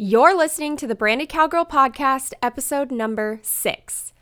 You're listening to the Branded Cowgirl Podcast, episode number 6.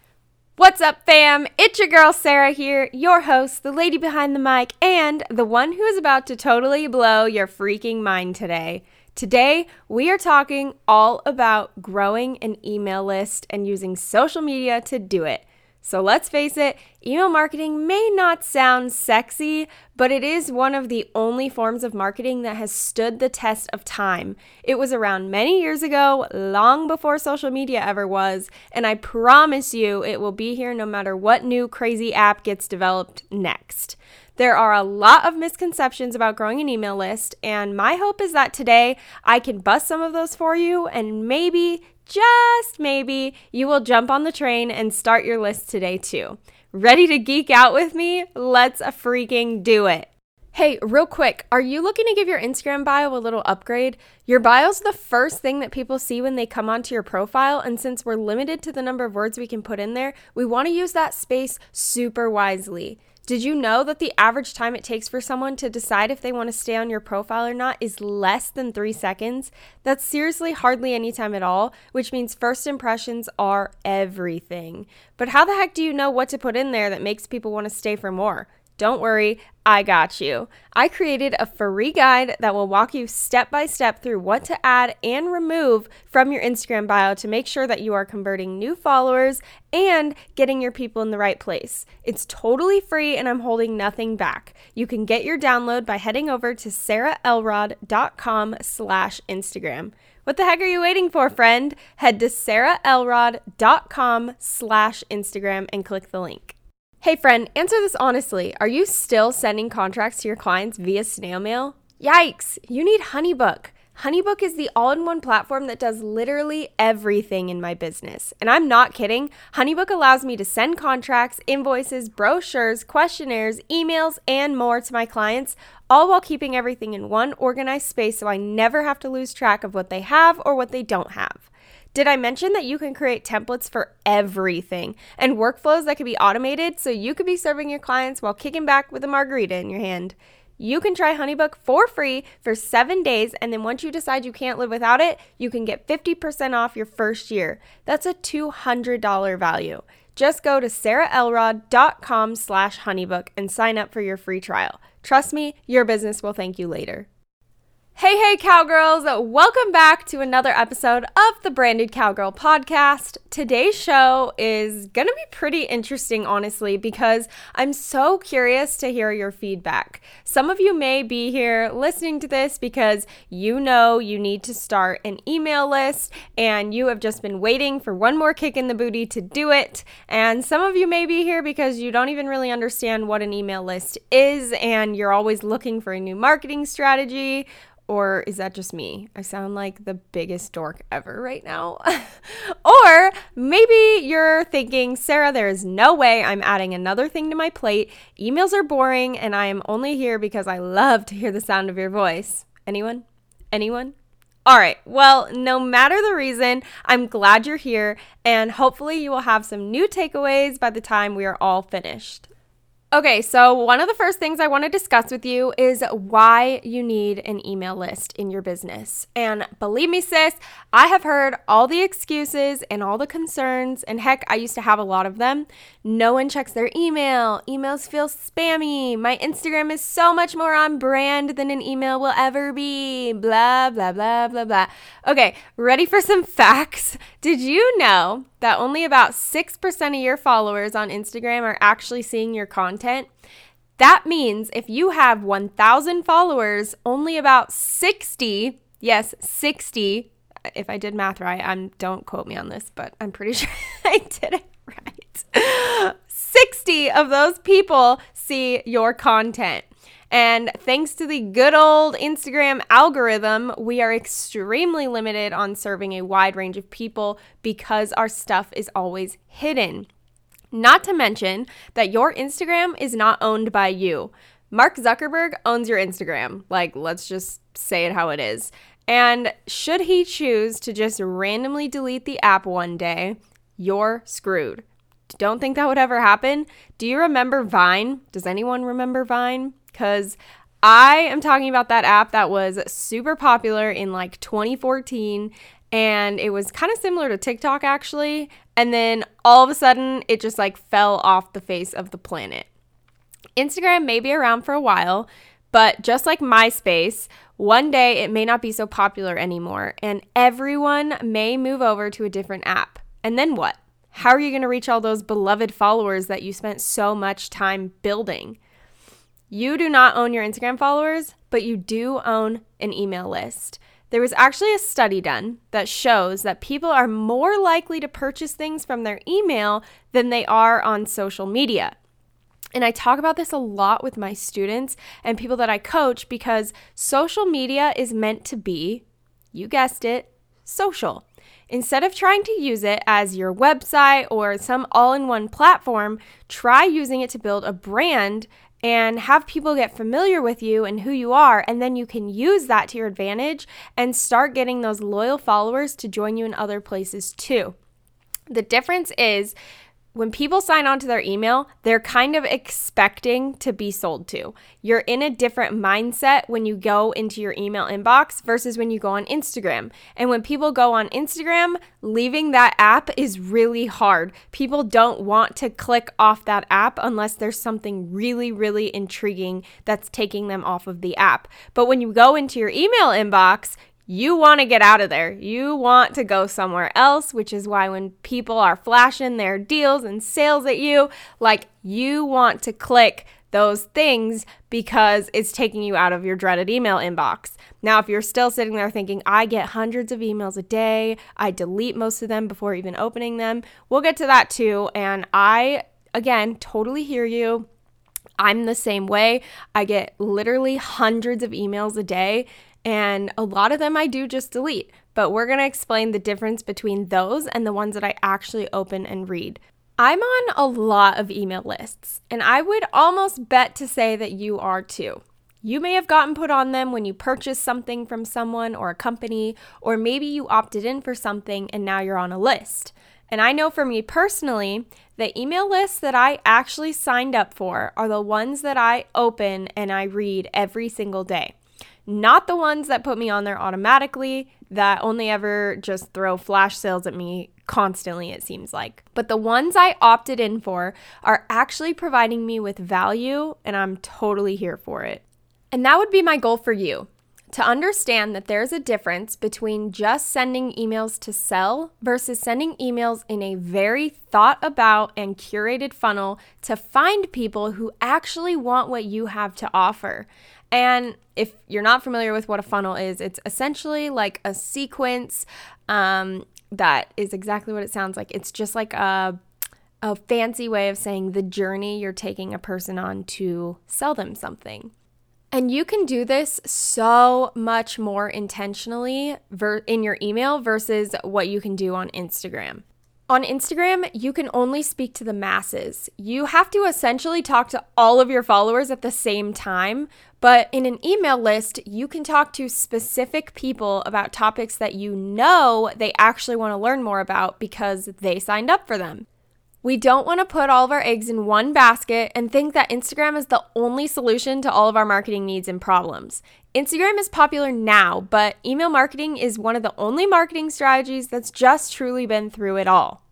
What's up, fam? It's your girl, Sarah here, your host, the lady behind the mic, and the one who is about to totally blow your freaking mind today. Today, we are talking all about growing an email list and using social media to do it. So let's face it, email marketing may not sound sexy, but it is one of the only forms of marketing that has stood the test of time. It was around many years ago, long before social media ever was, and I promise you it will be here no matter what new crazy app gets developed next. There are a lot of misconceptions about growing an email list, and my hope is that today I can bust some of those for you, and maybe, just maybe, you will jump on the train and start your list today too. Ready to geek out with me? Let's freaking do it. Hey, real quick, are you looking to give your Instagram bio a little upgrade? Your bio's the first thing that people see when they come onto your profile, and since we're limited to the number of words we can put in there, we want to use that space super wisely. Did you know that the average time it takes for someone to decide if they want to stay on your profile or not is less than 3 seconds? That's seriously hardly any time at all, which means first impressions are everything. But how the heck do you know what to put in there that makes people want to stay for more? Don't worry, I got you. I created a free guide that will walk you step by step through what to add and remove from your Instagram bio to make sure that you are converting new followers and getting your people in the right place. It's totally free and I'm holding nothing back. You can get your download by heading over to sarahelrod.com/Instagram. What the heck are you waiting for, friend? Head to sarahelrod.com/Instagram and click the link. Hey friend, answer this honestly. Are you still sending contracts to your clients via snail mail? Yikes, you need HoneyBook. HoneyBook is the all-in-one platform that does literally everything in my business. And I'm not kidding. HoneyBook allows me to send contracts, invoices, brochures, questionnaires, emails, and more to my clients, all while keeping everything in one organized space so I never have to lose track of what they have or what they don't have. Did I mention that you can create templates for everything and workflows that can be automated so you could be serving your clients while kicking back with a margarita in your hand? You can try HoneyBook for free for 7 days, and then once you decide you can't live without it, you can get 50% off your first year. That's a $200 value. Just go to sarahelrod.com/honeybook and sign up for your free trial. Trust me, your business will thank you later. Hey, cowgirls, welcome back to another episode of the Branded Cowgirl Podcast. Today's show is going to be pretty interesting, honestly, because I'm so curious to hear your feedback. Some of you may be here listening to this because you know you need to start an email list and you have just been waiting for one more kick in the booty to do it. And some of you may be here because you don't even really understand what an email list is and you're always looking for a new marketing strategy. Or is that just me? I sound like the biggest dork ever right now. Or maybe you're thinking, Sarah, there is no way I'm adding another thing to my plate. Emails are boring and I am only here because I love to hear the sound of your voice. Anyone? Anyone? All right, well, no matter the reason, I'm glad you're here and hopefully you will have some new takeaways by the time we are all finished. Okay, so one of the first things I want to discuss with you is why you need an email list in your business. And believe me, sis, I have heard all the excuses and all the concerns, and heck, I used to have a lot of them. No one checks their email. Emails feel spammy. My Instagram is so much more on brand than an email will ever be. Blah, blah, blah, blah, blah. Okay, ready for some facts? Did you know that only about 6% of your followers on Instagram are actually seeing your content? That means if you have 1,000 followers, only about 60, yes, 60, if I did math right, don't quote me on this, but I'm pretty sure I did it right. 60 of those people see your content. And thanks to the good old Instagram algorithm, we are extremely limited on serving a wide range of people because our stuff is always hidden. Not to mention that your Instagram is not owned by you. Mark Zuckerberg owns your Instagram. Like, let's just say it how it is. And should he choose to just randomly delete the app one day, you're screwed. Don't think that would ever happen. Do you remember Vine? Does anyone remember Vine? Because I am talking about that app that was super popular in like 2014, and it was kind of similar to TikTok actually, and then all of a sudden it just like fell off the face of the planet. Instagram may be around for a while, but just like MySpace, one day it may not be so popular anymore, and everyone may move over to a different app. And then what? How are you going to reach all those beloved followers that you spent so much time building? You do not own your Instagram followers, but you do own an email list. There was actually a study done that shows that people are more likely to purchase things from their email than they are on social media. And I talk about this a lot with my students and people that I coach, because social media is meant to be, you guessed it, social. Instead of trying to use it as your website or some all-in-one platform, try using it to build a brand and have people get familiar with you and who you are, and then you can use that to your advantage and start getting those loyal followers to join you in other places too. The difference is, when people sign on to their email, they're kind of expecting to be sold to. You're in a different mindset when you go into your email inbox versus when you go on Instagram. And when people go on Instagram, leaving that app is really hard. People don't want to click off that app unless there's something really, really intriguing that's taking them off of the app. But when you go into your email inbox, you want to get out of there. You want to go somewhere else, which is why when people are flashing their deals and sales at you, like, you want to click those things because it's taking you out of your dreaded email inbox. Now, if you're still sitting there thinking, I get hundreds of emails a day, I delete most of them before even opening them, we'll get to that too. And I, again, totally hear you. I'm the same way. I get literally hundreds of emails a day, and a lot of them I do just delete, but we're gonna explain the difference between those and the ones that I actually open and read. I'm on a lot of email lists, and I would almost bet to say that you are too. You may have gotten put on them when you purchased something from someone or a company, or maybe you opted in for something and now you're on a list. And I know for me personally, the email lists that I actually signed up for are the ones that I open and I read every single day. Not the ones that put me on there automatically, that only ever just throw flash sales at me constantly, it seems like. But the ones I opted in for are actually providing me with value, and I'm totally here for it. And that would be my goal for you, to understand that there's a difference between just sending emails to sell versus sending emails in a very thought about and curated funnel to find people who actually want what you have to offer. And if you're not familiar with what a funnel is, it's essentially like a sequence that is exactly what it sounds like. It's just like a fancy way of saying the journey you're taking a person on to sell them something. And you can do this so much more intentionally in your email versus what you can do on Instagram. On Instagram, you can only speak to the masses. You have to essentially talk to all of your followers at the same time, but in an email list, you can talk to specific people about topics that you know they actually want to learn more about because they signed up for them. We don't want to put all of our eggs in one basket and think that Instagram is the only solution to all of our marketing needs and problems. Instagram is popular now, but email marketing is one of the only marketing strategies that's just truly been through it all.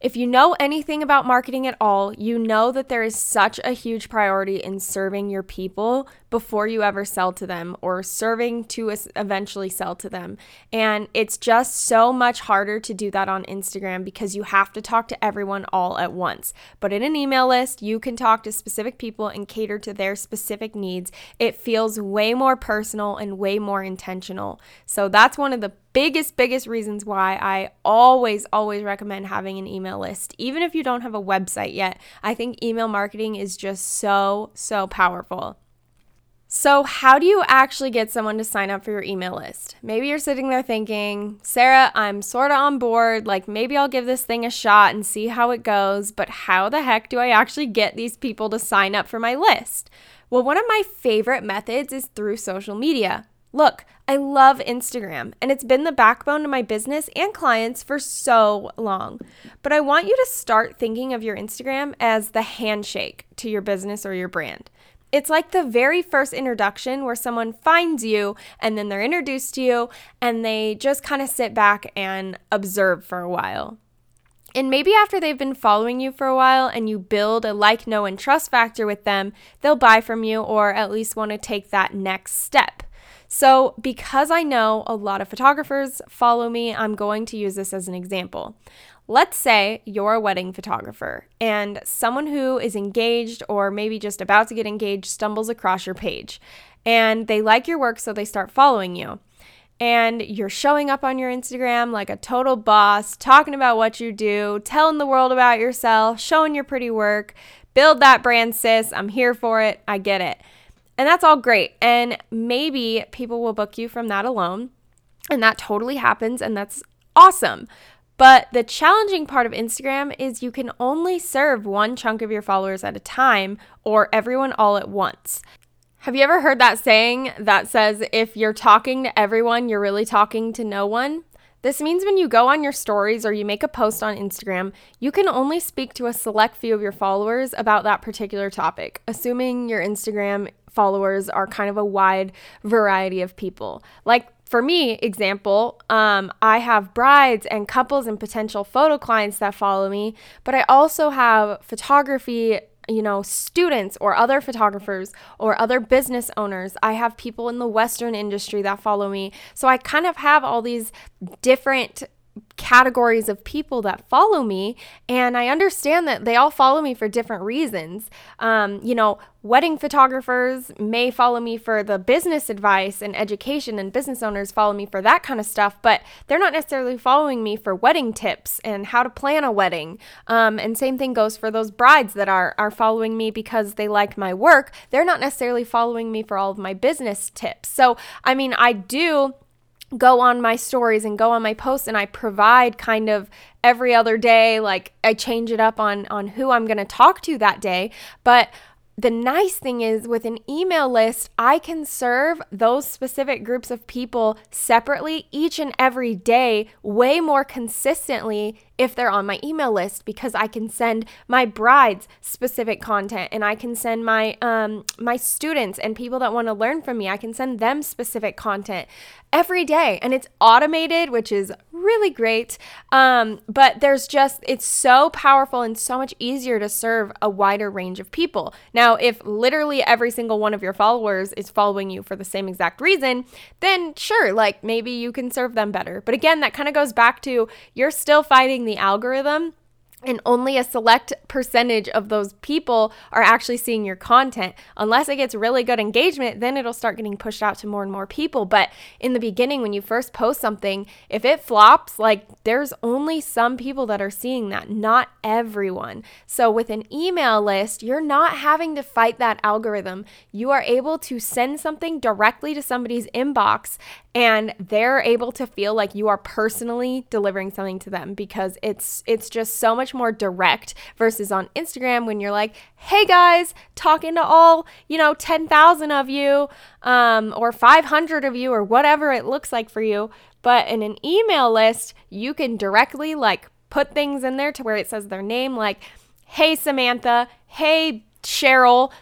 If you know anything about marketing at all, you know that there is such a huge priority in serving your people before you ever sell to them, or serving to eventually sell to them. And it's just so much harder to do that on Instagram because you have to talk to everyone all at once. But in an email list, you can talk to specific people and cater to their specific needs. It feels way more personal and way more intentional. So that's one of the biggest reasons why I always recommend having an email list, even if you don't have a website yet. I think email marketing is just so powerful. So how do you actually get someone to sign up for your email list? Maybe you're sitting there thinking, Sarah, I'm sort of on board, like maybe I'll give this thing a shot and see how it goes, but how the heck do I actually get these people to sign up for my list? Well, one of my favorite methods is through social media. Look, I love Instagram, and it's been the backbone to my business and clients for so long. But I want you to start thinking of your Instagram as the handshake to your business or your brand. It's like the very first introduction where someone finds you and then they're introduced to you and they just kind of sit back and observe for a while. And maybe after they've been following you for a while and you build a like, know, and trust factor with them, they'll buy from you or at least want to take that next step. So because I know a lot of photographers follow me, I'm going to use this as an example. Let's say you're a wedding photographer and someone who is engaged or maybe just about to get engaged stumbles across your page and they like your work, so they start following you. And you're showing up on your Instagram like a total boss, talking about what you do, telling the world about yourself, showing your pretty work, build that brand, sis, I'm here for it, I get it. And that's all great. And maybe people will book you from that alone, and that totally happens, and that's awesome. But the challenging part of Instagram is you can only serve one chunk of your followers at a time or everyone all at once. Have you ever heard that saying that says if you're talking to everyone, you're really talking to no one? This means when you go on your stories or you make a post on Instagram, you can only speak to a select few of your followers about that particular topic, assuming your Instagram followers are kind of a wide variety of people. Like, for me, example, I have brides and couples and potential photo clients that follow me, but I also have photography, students or other photographers or other business owners. I have people in the Western industry that follow me. So I kind of have all these different categories of people that follow me, and I understand that they all follow me for different reasons. Wedding photographers may follow me for the business advice and education, and business owners follow me for that kind of stuff, but they're not necessarily following me for wedding tips and how to plan a wedding. And same thing goes for those brides that are following me because they like my work. They're not necessarily following me for all of my business tips. So, I do go on my stories and go on my posts, and I provide kind of every other day, like I change it up on who I'm going to talk to that day. But the nice thing is with an email list, I can serve those specific groups of people separately each and every day way more consistently if they're on my email list, because I can send my brides specific content, and I can send my my students and people that want to learn from me, I can send them specific content every day. And it's automated, which is really great. But it's so powerful and so much easier to serve a wider range of people. Now, if literally every single one of your followers is following you for the same exact reason, then sure, like maybe you can serve them better. But again, that kind of goes back to you're still fighting the algorithm, and only a select percentage of those people are actually seeing your content. Unless it gets really good engagement, then it'll start getting pushed out to more and more people. But in the beginning, when you first post something, if it flops, there's only some people that are seeing that, not everyone. So with an email list, you're not having to fight that algorithm. You are able to send something directly to somebody's inbox, and they're able to feel like you are personally delivering something to them, because it's just so much more direct versus on Instagram when you're like, hey guys, talking to all, 10,000 of you or 500 of you or whatever it looks like for you. But in an email list, you can directly put things in there to where it says their name, like, hey Samantha, hey Cheryl,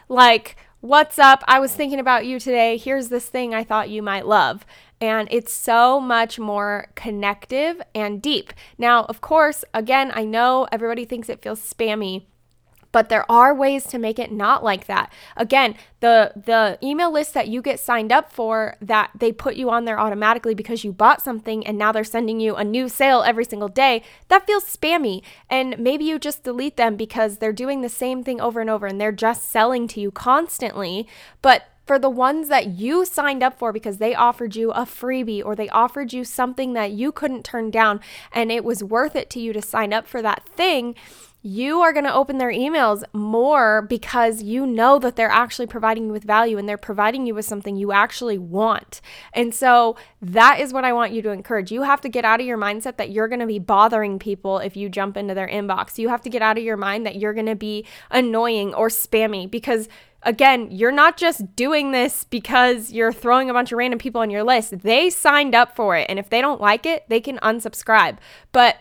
what's up? I was thinking about you today. Here's this thing I thought you might love. And it's so much more connective and deep. Now, of course, again, I know everybody thinks it feels spammy, but there are ways to make it not like that. Again, the email list that you get signed up for, that they put you on there automatically because you bought something and now they're sending you a new sale every single day, that feels spammy. And maybe you just delete them because they're doing the same thing over and over and they're just selling to you constantly. But for the ones that you signed up for because they offered you a freebie or they offered you something that you couldn't turn down and it was worth it to you to sign up for that thing, you are going to open their emails more because you know that they're actually providing you with value and they're providing you with something you actually want. And so that is what I want you to encourage. You have to get out of your mindset that you're going to be bothering people if you jump into their inbox. You have to get out of your mind that you're going to be annoying or spammy, because again, you're not just doing this because you're throwing a bunch of random people on your list. They signed up for it, and if they don't like it, they can unsubscribe. But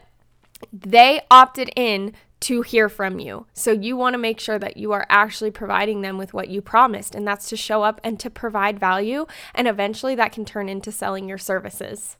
they opted in to hear from you. So you want to make sure that you are actually providing them with what you promised, and that's to show up and to provide value, and eventually that can turn into selling your services.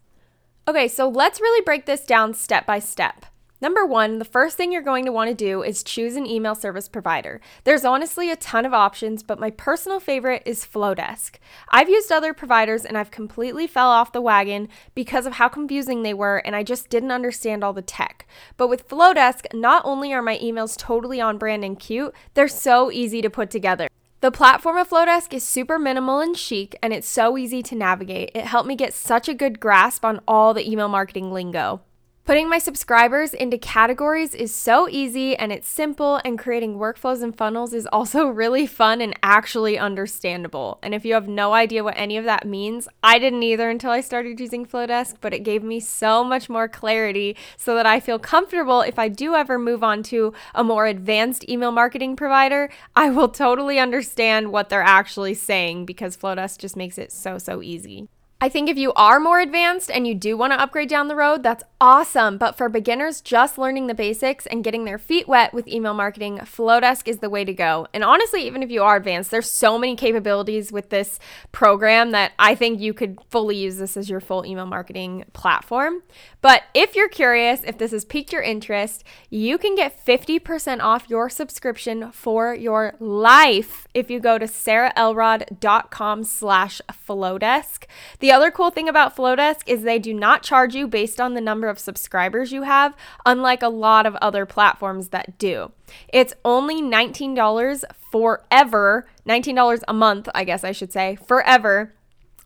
Okay, so let's really break this down step by step. Number one, the first thing you're going to want to do is choose an email service provider. There's honestly a ton of options, but my personal favorite is Flowdesk. I've used other providers and I've completely fell off the wagon because of how confusing they were, and I just didn't understand all the tech. But with Flowdesk, not only are my emails totally on brand and cute, they're so easy to put together. The platform of Flowdesk is super minimal and chic, and it's so easy to navigate. It helped me get such a good grasp on all the email marketing lingo. Putting my subscribers into categories is so easy, and it's simple, and creating workflows and funnels is also really fun and actually understandable. And if you have no idea what any of that means, I didn't either until I started using Flowdesk, but it gave me so much more clarity so that I feel comfortable if I do ever move on to a more advanced email marketing provider, I will totally understand what they're actually saying because Flowdesk just makes it so easy. I think if you are more advanced and you do want to upgrade down the road, that's awesome. But for beginners just learning the basics and getting their feet wet with email marketing, Flowdesk is the way to go. And honestly, even if you are advanced, there's so many capabilities with this program that I think you could fully use this as your full email marketing platform. But if you're curious, if this has piqued your interest, you can get 50% off your subscription for your life if you go to sarahelrod.com/Flowdesk. The other cool thing about Flowdesk is they do not charge you based on the number of subscribers you have, unlike a lot of other platforms that do. It's only $19 forever, $19 a month, I guess I should say, forever,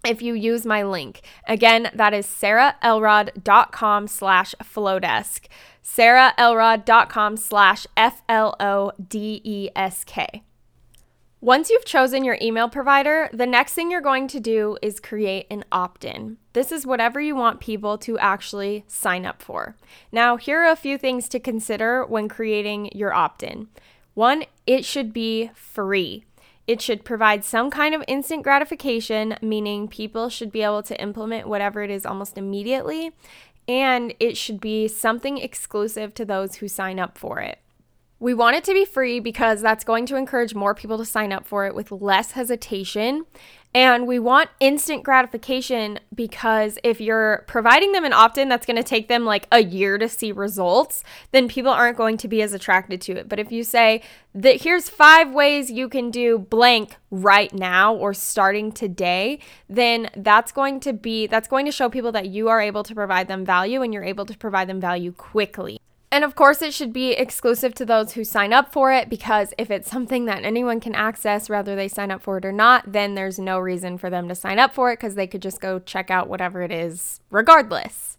if you use my link. Again, that is sarahelrod.com/Flowdesk. sarahelrod.com/FLODESK. Once you've chosen your email provider, the next thing you're going to do is create an opt-in. This is whatever you want people to actually sign up for. Now, here are a few things to consider when creating your opt-in. One, it should be free. It should provide some kind of instant gratification, meaning people should be able to implement whatever it is almost immediately, and it should be something exclusive to those who sign up for it. We want it to be free because that's going to encourage more people to sign up for it with less hesitation. And we want instant gratification because if you're providing them an opt-in that's going to take them like a year to see results, then people aren't going to be as attracted to it. But if you say that here's 5 ways you can do blank right now or starting today, then that's going to show people that you are able to provide them value and you're able to provide them value quickly. And of course, it should be exclusive to those who sign up for it, because if it's something that anyone can access, whether they sign up for it or not, then there's no reason for them to sign up for it because they could just go check out whatever it is regardless.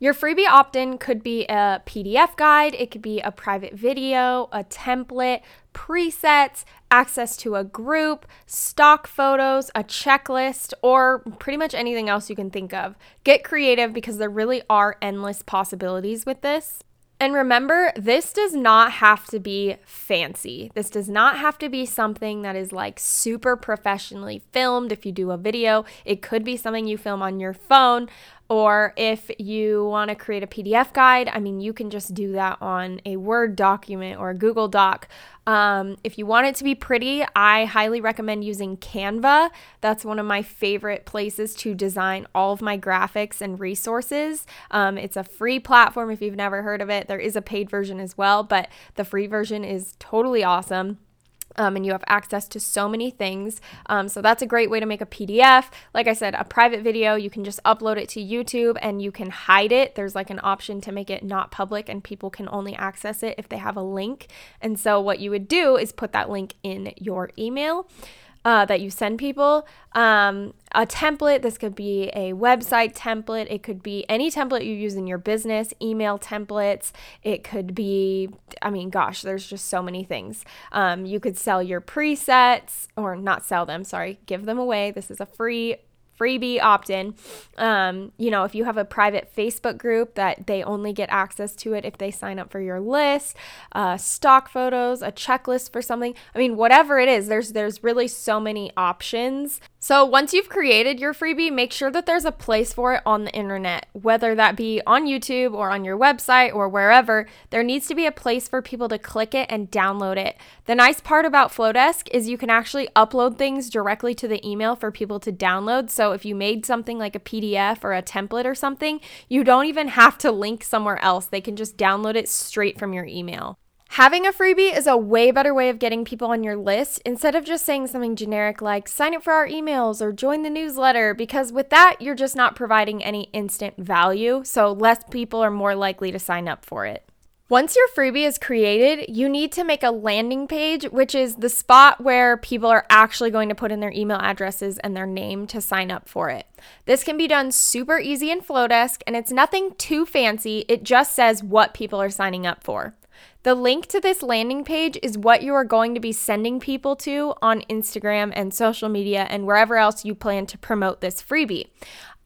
Your freebie opt-in could be a PDF guide, it could be a private video, a template, presets, access to a group, stock photos, a checklist, or pretty much anything else you can think of. Get creative because there really are endless possibilities with this. And remember, this does not have to be fancy. This does not have to be something that is like super professionally filmed. If you do a video, it could be something you film on your phone, or if you want to create a PDF guide, I mean, you can just do that on a Word document or a Google Doc. If you want it to be pretty, I highly recommend using Canva. That's one of my favorite places to design all of my graphics and resources. It's a free platform if you've never heard of it. There is a paid version as well, but the free version is totally awesome. And you have access to so many things. So that's a great way to make a PDF. Like I said, a private video, you can just upload it to YouTube and you can hide it. There's like an option to make it not public and people can only access it if they have a link. And so what you would do is put that link in your email that you send people. A template, this could be a website template, it could be any template you use in your business, email templates, it could be, I mean, gosh, there's just so many things. You could sell your presets, or not sell them, sorry, give them away. This is a freebie opt-in. If you have a private Facebook group that they only get access to it if they sign up for your list, stock photos, a checklist for something, I mean, whatever it is, there's really so many options. So once you've created your freebie, make sure that there's a place for it on the internet, whether that be on YouTube or on your website or wherever. There needs to be a place for people to click it and download it. The nice part about Flowdesk is you can actually upload things directly to the email for people to download. So if you made something like a PDF or a template or something, you don't even have to link somewhere else. They can just download it straight from your email. Having a freebie is a way better way of getting people on your list instead of just saying something generic like sign up for our emails or join the newsletter, because with that, you're just not providing any instant value. So less people are more likely to sign up for it. Once your freebie is created, you need to make a landing page, which is the spot where people are actually going to put in their email addresses and their name to sign up for it. This can be done super easy in Flowdesk, and it's nothing too fancy. It just says what people are signing up for. The link to this landing page is what you are going to be sending people to on Instagram and social media and wherever else you plan to promote this freebie.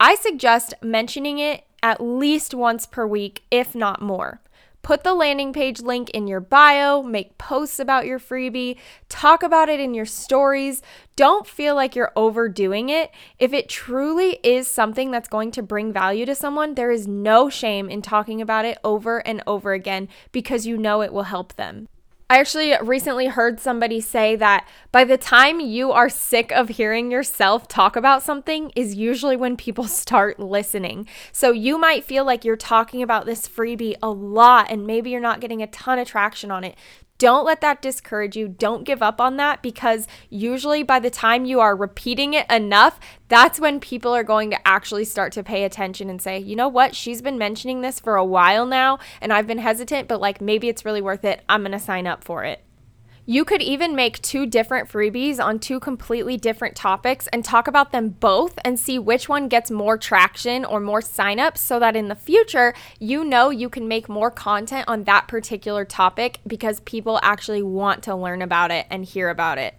I suggest mentioning it at least once per week, if not more. Put the landing page link in your bio, make posts about your freebie, talk about it in your stories. Don't feel like you're overdoing it. If it truly is something that's going to bring value to someone, there is no shame in talking about it over and over again because you know it will help them. I actually recently heard somebody say that by the time you are sick of hearing yourself talk about something is usually when people start listening. So you might feel like you're talking about this freebie a lot and maybe you're not getting a ton of traction on it. Don't let that discourage you. Don't give up on that, because usually by the time you are repeating it enough, that's when people are going to actually start to pay attention and say, you know what, she's been mentioning this for a while now and I've been hesitant, but like maybe it's really worth it. I'm going to sign up for it. You could even make two different freebies on two completely different topics and talk about them both and see which one gets more traction or more signups, so that in the future, you know you can make more content on that particular topic because people actually want to learn about it and hear about it.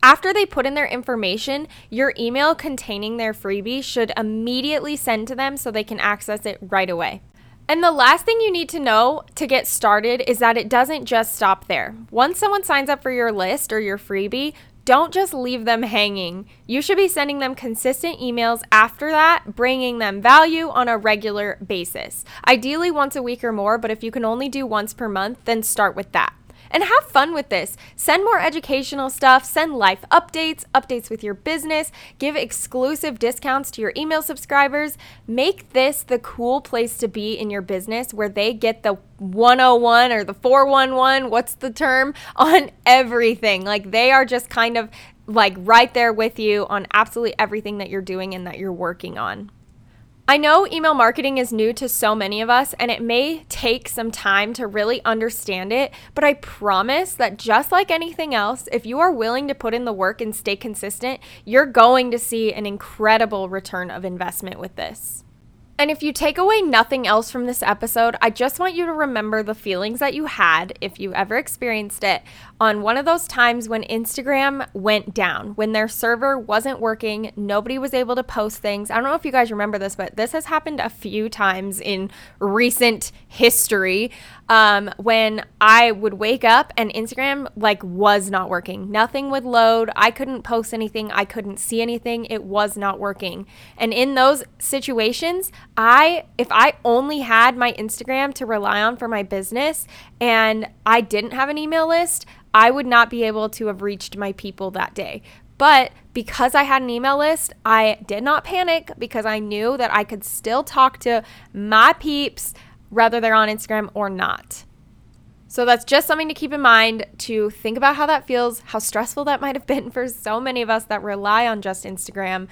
After they put in their information, your email containing their freebie should immediately send to them so they can access it right away. And the last thing you need to know to get started is that it doesn't just stop there. Once someone signs up for your list or your freebie, don't just leave them hanging. You should be sending them consistent emails after that, bringing them value on a regular basis. Ideally once a week or more, but if you can only do once per month, then start with that. And have fun with this. Send more educational stuff, send life updates, updates with your business, give exclusive discounts to your email subscribers. Make this the cool place to be in your business where they get the 101 or the 411, what's the term, on everything. Like they are just kind of like right there with you on absolutely everything that you're doing and that you're working on. I know email marketing is new to so many of us and it may take some time to really understand it, but I promise that just like anything else, if you are willing to put in the work and stay consistent, you're going to see an incredible return of investment with this. And if you take away nothing else from this episode, I just want you to remember the feelings that you had, if you ever experienced it, on one of those times when Instagram went down, when their server wasn't working, nobody was able to post things. I don't know if you guys remember this, but this has happened a few times in recent history, when I would wake up and Instagram like was not working. Nothing would load. I couldn't post anything. I couldn't see anything. It was not working. And in those situations, if I only had my Instagram to rely on for my business and I didn't have an email list, I would not be able to have reached my people that day. But because I had an email list, I did not panic because I knew that I could still talk to my peeps, whether they're on Instagram or not. So that's just something to keep in mind, to think about how that feels, how stressful that might have been for so many of us that rely on just Instagram.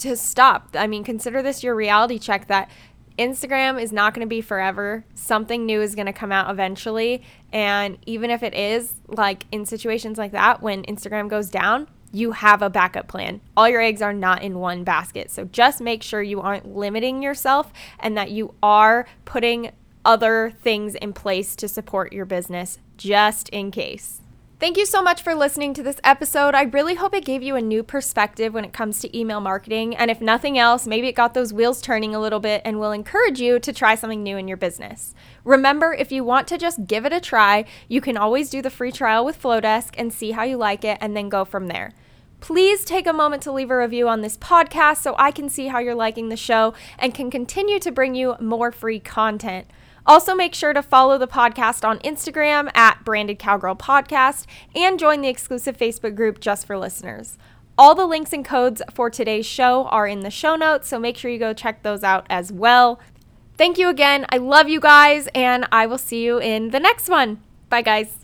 To stop. I mean, consider this your reality check that Instagram is not going to be forever. Something new is going to come out eventually. And even if it is, like in situations like that, when Instagram goes down, you have a backup plan. All your eggs are not in one basket. So just make sure you aren't limiting yourself and that you are putting other things in place to support your business just in case. Thank you so much for listening to this episode. I really hope it gave you a new perspective when it comes to email marketing. And if nothing else, maybe it got those wheels turning a little bit and will encourage you to try something new in your business. Remember, if you want to just give it a try, you can always do the free trial with Flowdesk and see how you like it and then go from there. Please take a moment to leave a review on this podcast so I can see how you're liking the show and can continue to bring you more free content. Also, make sure to follow the podcast on Instagram at Branded Cowgirl Podcast and join the exclusive Facebook group just for listeners. All the links and codes for today's show are in the show notes, so make sure you go check those out as well. Thank you again. I love you guys, and I will see you in the next one. Bye, guys.